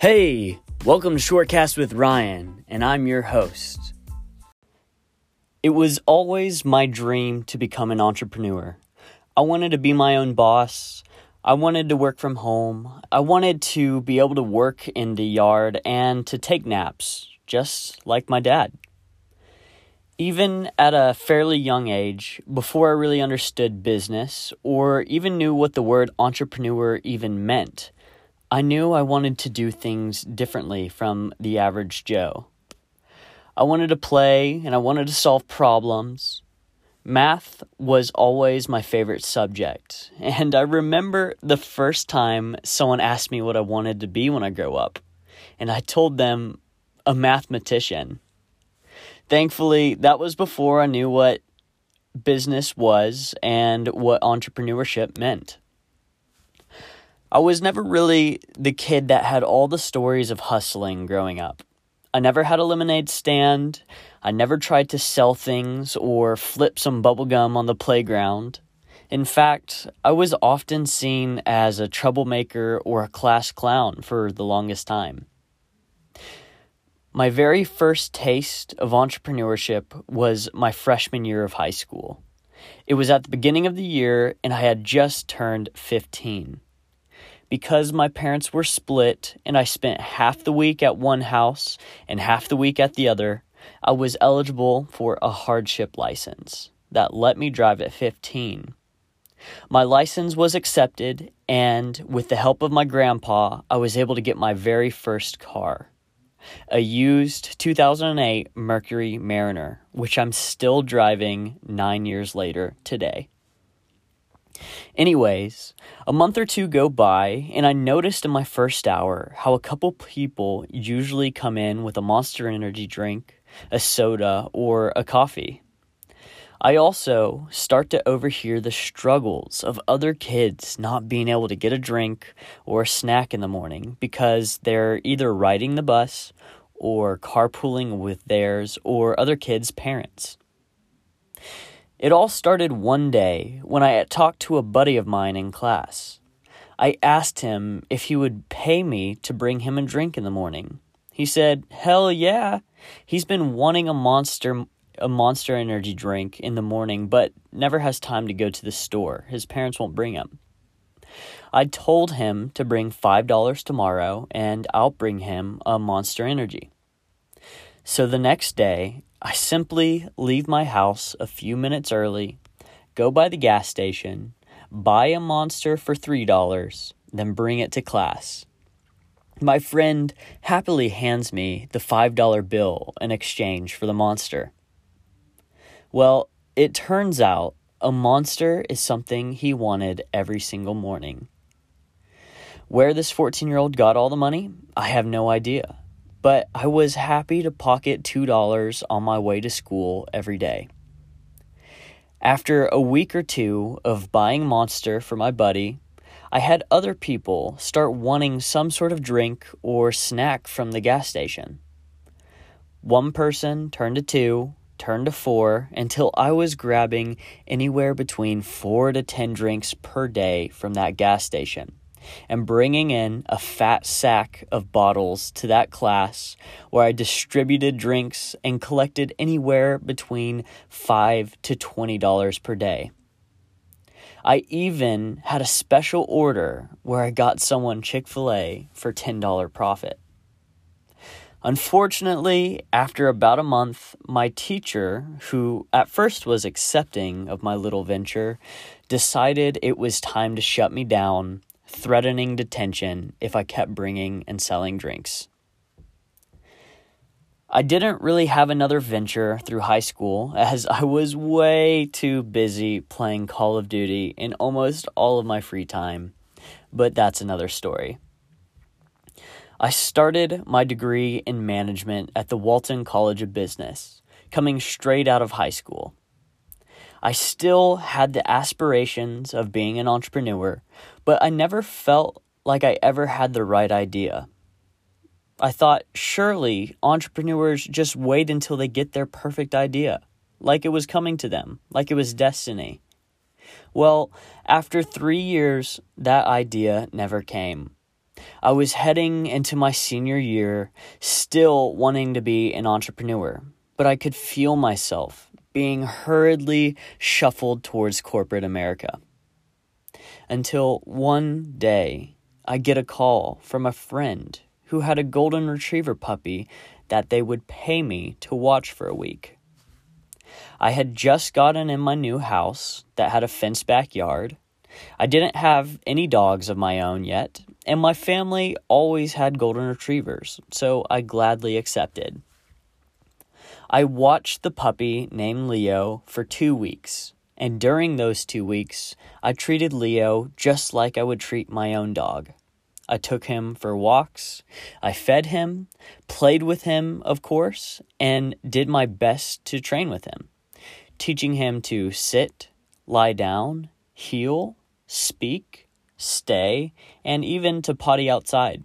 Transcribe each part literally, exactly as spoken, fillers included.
Hey, welcome to Shortcast with Ryan, and I'm your host. It was always my dream to become an entrepreneur. I wanted to be my own boss. I wanted to work from home. I wanted to be able to work in the yard and to take naps, just like my dad. Even at a fairly young age, before I really understood business or even knew what the word entrepreneur even meant, I knew I wanted to do things differently from the average Joe. I wanted to play and I wanted to solve problems. Math was always my favorite subject, and I remember the first time someone asked me what I wanted to be when I grow up, and I told them, a mathematician. Thankfully, that was before I knew what business was and what entrepreneurship meant. I was never really the kid that had all the stories of hustling growing up. I never had a lemonade stand. I never tried to sell things or flip some bubblegum on the playground. In fact, I was often seen as a troublemaker or a class clown for the longest time. My very first taste of entrepreneurship was my freshman year of high school. It was at the beginning of the year, and I had just turned fifteen. Because my parents were split and I spent half the week at one house and half the week at the other, I was eligible for a hardship license that let me drive at fifteen. My license was accepted, and with the help of my grandpa, I was able to get my very first car, a used two thousand eight Mercury Mariner, which I'm still driving nine years later today. Anyways, a month or two go by, and I noticed in my first hour how a couple people usually come in with a Monster Energy drink, a soda, or a coffee. I also start to overhear the struggles of other kids not being able to get a drink or a snack in the morning because they're either riding the bus or carpooling with theirs or other kids' parents. It all started one day when I had talked to a buddy of mine in class. I asked him if he would pay me to bring him a drink in the morning. He said, hell yeah. He's been wanting a monster a monster energy drink in the morning, but never has time to go to the store. His parents won't bring him. I told him to bring five dollars tomorrow, and I'll bring him a Monster Energy. So the next day, I simply leave my house a few minutes early, go by the gas station, buy a Monster for three dollars, then bring it to class. My friend happily hands me the five dollar bill in exchange for the Monster. Well, it turns out a Monster is something he wanted every single morning. Where this fourteen-year-old got all the money, I have no idea. But I was happy to pocket two dollars on my way to school every day. After a week or two of buying Monster for my buddy, I had other people start wanting some sort of drink or snack from the gas station. One person turned to two, turned to four, until I was grabbing anywhere between four to ten drinks per day from that gas station, and bringing in a fat sack of bottles to that class where I distributed drinks and collected anywhere between five dollars to twenty dollars per day. I even had a special order where I got someone Chick-fil-A for ten dollars profit. Unfortunately, after about a month, my teacher, who at first was accepting of my little venture, decided it was time to shut me down, threatening detention if I kept bringing and selling drinks. I didn't really have another venture through high school, as I was way too busy playing Call of Duty in almost all of my free time, but that's another story. I started my degree in management at the Walton College of Business, coming straight out of high school. I still had the aspirations of being an entrepreneur, but I never felt like I ever had the right idea. I thought, surely entrepreneurs just wait until they get their perfect idea, like it was coming to them, like it was destiny. Well, after three years, that idea never came. I was heading into my senior year, still wanting to be an entrepreneur, but I could feel myself being hurriedly shuffled towards corporate America. Until one day, I get a call from a friend who had a golden retriever puppy that they would pay me to watch for a week. I had just gotten in my new house that had a fenced backyard. I didn't have any dogs of my own yet, and my family always had golden retrievers, so I gladly accepted. I watched the puppy named Leo for two weeks, and during those two weeks, I treated Leo just like I would treat my own dog. I took him for walks, I fed him, played with him, of course, and did my best to train with him, teaching him to sit, lie down, heel, speak, stay, and even to potty outside.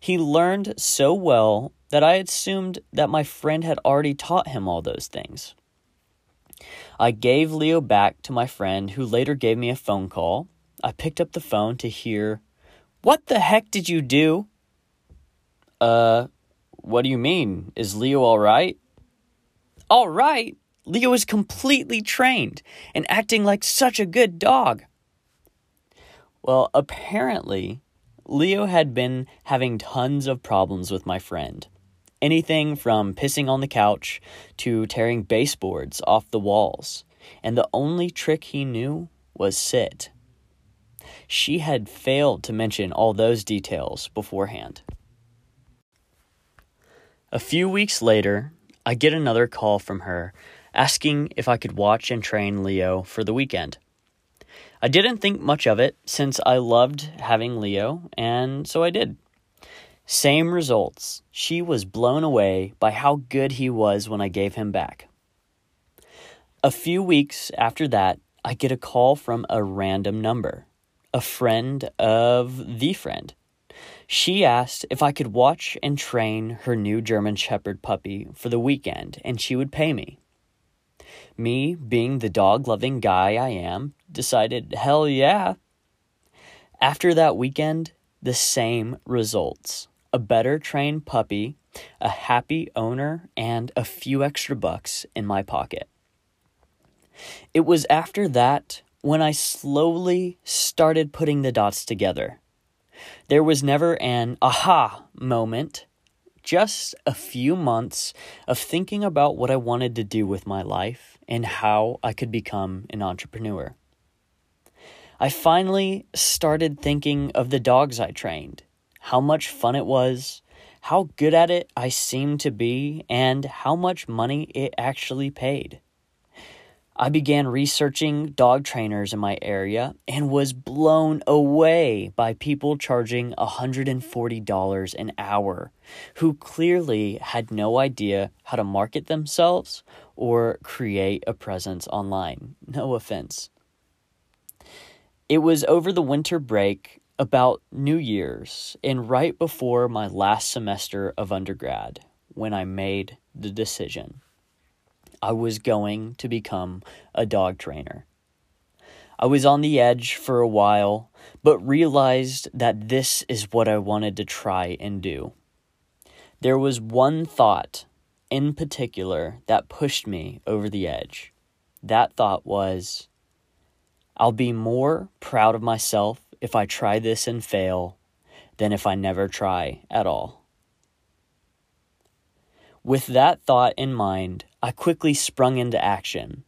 He learned so well that I assumed that my friend had already taught him all those things. I gave Leo back to my friend, who later gave me a phone call. I picked up the phone to hear, "What the heck did you do?" Uh, what do you mean? Is Leo all right? All right? Leo is completely trained and acting like such a good dog. Well, apparently, Leo had been having tons of problems with my friend. Anything from pissing on the couch to tearing baseboards off the walls. And the only trick he knew was sit. She had failed to mention all those details beforehand. A few weeks later, I get another call from her asking if I could watch and train Leo for the weekend. I didn't think much of it since I loved having Leo, and so I did. Same results. She was blown away by how good he was when I gave him back. A few weeks after that, I get a call from a random number. A friend of the friend. She asked if I could watch and train her new German Shepherd puppy for the weekend, and she would pay me. Me, being the dog-loving guy I am, decided, hell yeah. After that weekend, the same results. A better trained puppy, a happy owner, and a few extra bucks in my pocket. It was after that when I slowly started putting the dots together. There was never an aha moment, just a few months of thinking about what I wanted to do with my life and how I could become an entrepreneur. I finally started thinking of the dogs I trained, how much fun it was, how good at it I seemed to be, and how much money it actually paid. I began researching dog trainers in my area and was blown away by people charging one hundred forty dollars an hour, who clearly had no idea how to market themselves or create a presence online. No offense. It was over the winter break, about New Year's, and right before my last semester of undergrad, when I made the decision. I was going to become a dog trainer. I was on the edge for a while, but realized that this is what I wanted to try and do. There was one thought in particular that pushed me over the edge. That thought was, I'll be more proud of myself if I try this and fail than if I never try at all. With that thought in mind, I quickly sprung into action.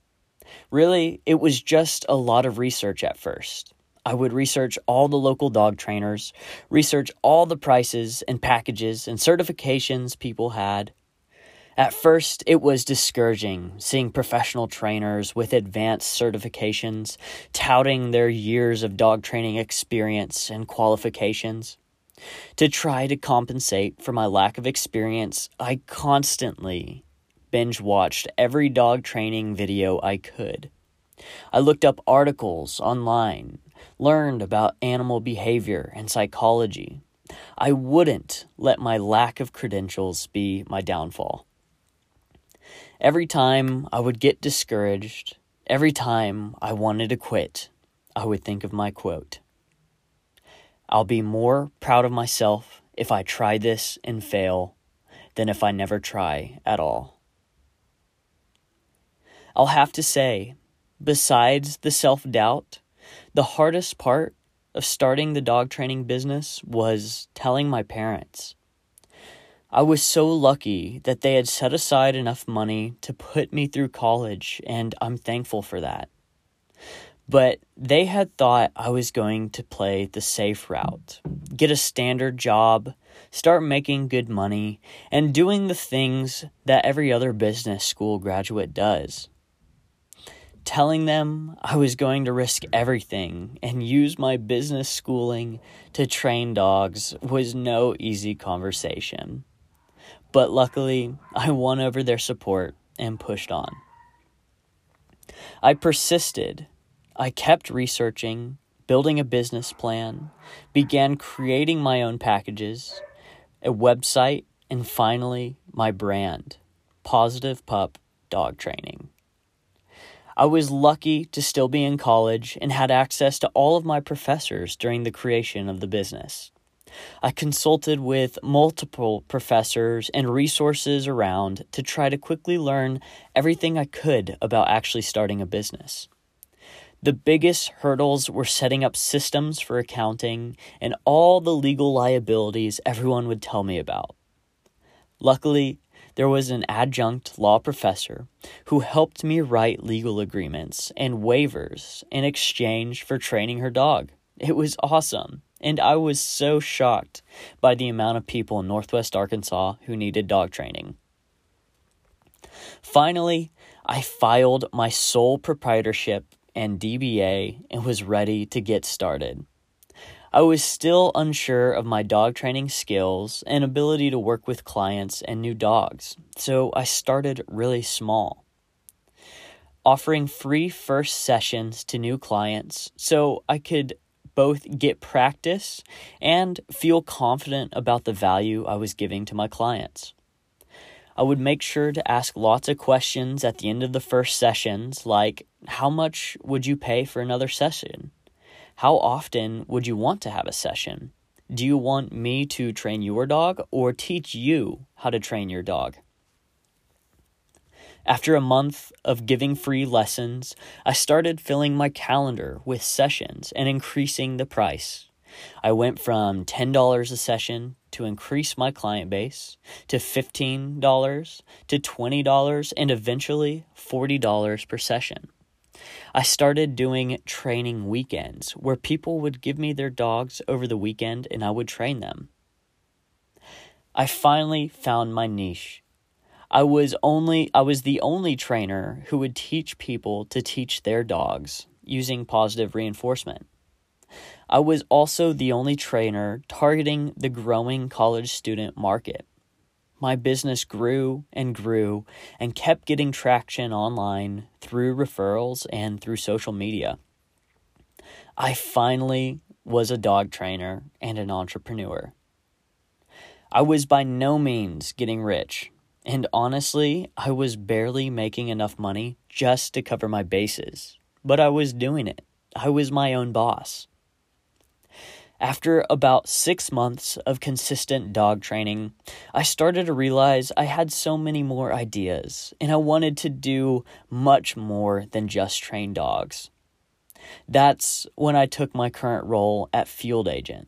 Really, it was just a lot of research at first. I would research all the local dog trainers, research all the prices and packages and certifications people had. At first, it was discouraging seeing professional trainers with advanced certifications touting their years of dog training experience and qualifications. To try to compensate for my lack of experience, I constantly binge-watched every dog training video I could. I looked up articles online, learned about animal behavior and psychology. I wouldn't let my lack of credentials be my downfall. Every time I would get discouraged, every time I wanted to quit, I would think of my quote. I'll be more proud of myself if I try this and fail than if I never try at all. I'll have to say, besides the self-doubt, the hardest part of starting the dog training business was telling my parents. I was so lucky that they had set aside enough money to put me through college, and I'm thankful for that. But they had thought I was going to play the safe route, get a standard job, start making good money, and doing the things that every other business school graduate does. Telling them I was going to risk everything and use my business schooling to train dogs was no easy conversation. But luckily, I won over their support and pushed on. I persisted. I kept researching, building a business plan, began creating my own packages, a website, and finally, my brand, Positive Pup Dog Training. I was lucky to still be in college and had access to all of my professors during the creation of the business. I consulted with multiple professors and resources around to try to quickly learn everything I could about actually starting a business. The biggest hurdles were setting up systems for accounting and all the legal liabilities everyone would tell me about. Luckily, there was an adjunct law professor who helped me write legal agreements and waivers in exchange for training her dog. It was awesome, and I was so shocked by the amount of people in Northwest Arkansas who needed dog training. Finally, I filed my sole proprietorship and D B A and was ready to get started. I was still unsure of my dog training skills and ability to work with clients and new dogs, so I started really small, offering free first sessions to new clients so I could both get practice and feel confident about the value I was giving to my clients. I would make sure to ask lots of questions at the end of the first sessions, like, how much would you pay for another session? How often would you want to have a session? Do you want me to train your dog or teach you how to train your dog? After a month of giving free lessons, I started filling my calendar with sessions and increasing the price. I went from ten dollars a session to increase my client base to fifteen dollars to twenty dollars and eventually forty dollars per session. I started doing training weekends where people would give me their dogs over the weekend and I would train them. I finally found my niche. I was only I was the only trainer who would teach people to teach their dogs using positive reinforcement. I was also the only trainer targeting the growing college student market. My business grew and grew and kept getting traction online through referrals and through social media. I finally was a dog trainer and an entrepreneur. I was by no means getting rich, and honestly, I was barely making enough money just to cover my bases, but I was doing it. I was my own boss. After about six months of consistent dog training, I started to realize I had so many more ideas, and I wanted to do much more than just train dogs. That's when I took my current role at Field Agent.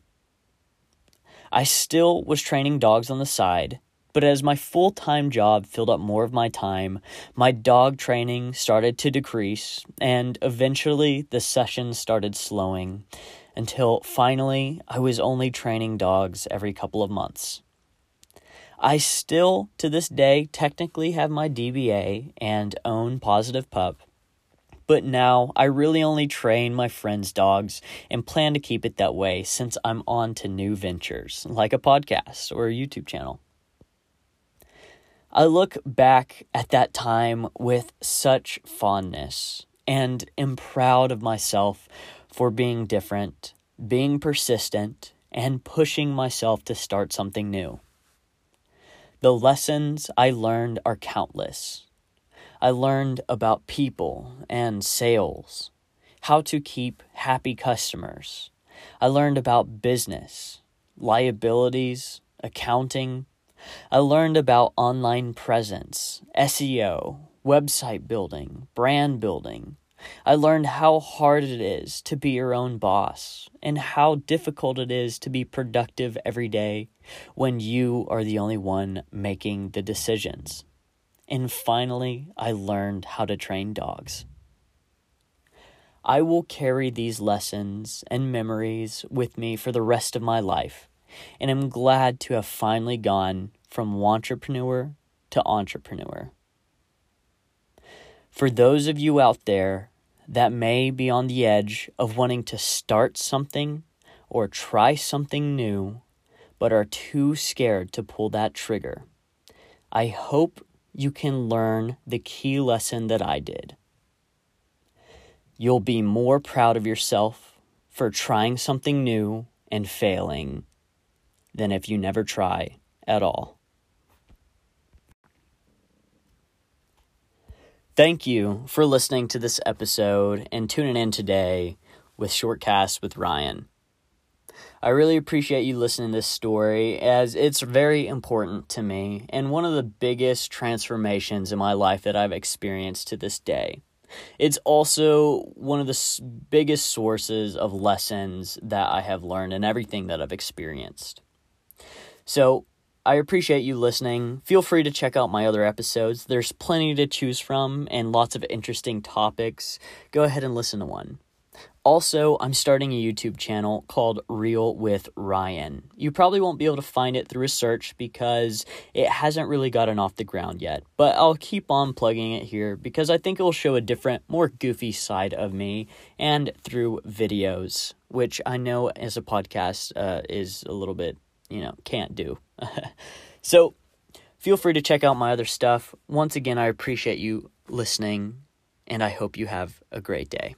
I still was training dogs on the side, but as my full-time job filled up more of my time, my dog training started to decrease, and eventually the sessions started slowing, until finally I was only training dogs every couple of months. I still, to this day, technically have my D B A and own Positive Pup, but now I really only train my friends' dogs and plan to keep it that way since I'm on to new ventures, like a podcast or a YouTube channel. I look back at that time with such fondness and am proud of myself for being different, being persistent, and pushing myself to start something new. The lessons I learned are countless. I learned about people and sales, how to keep happy customers, I learned about business, liabilities, accounting. I learned about online presence, S E O, website building, brand building. I learned how hard it is to be your own boss and how difficult it is to be productive every day when you are the only one making the decisions. And finally, I learned how to train dogs. I will carry these lessons and memories with me for the rest of my life, and I'm glad to have finally gone from wantrepreneur to entrepreneur. For those of you out there that may be on the edge of wanting to start something or try something new, but are too scared to pull that trigger, I hope you can learn the key lesson that I did. You'll be more proud of yourself for trying something new and failing than if you never try at all. Thank you for listening to this episode and tuning in today with Shortcast with Ryan. I really appreciate you listening to this story, as it's very important to me and one of the biggest transformations in my life that I've experienced to this day. It's also one of the biggest sources of lessons that I have learned and everything that I've experienced. So I appreciate you listening. Feel free to check out my other episodes. There's plenty to choose from and lots of interesting topics. Go ahead and listen to one. Also, I'm starting a YouTube channel called Real with Ryan. You probably won't be able to find it through a search because it hasn't really gotten off the ground yet, but I'll keep on plugging it here because I think it will show a different, more goofy side of me, and through videos, which I know as a podcast uh, is a little bit, you know, can't do. So feel free to check out my other stuff. Once again, I appreciate you listening, and I hope you have a great day.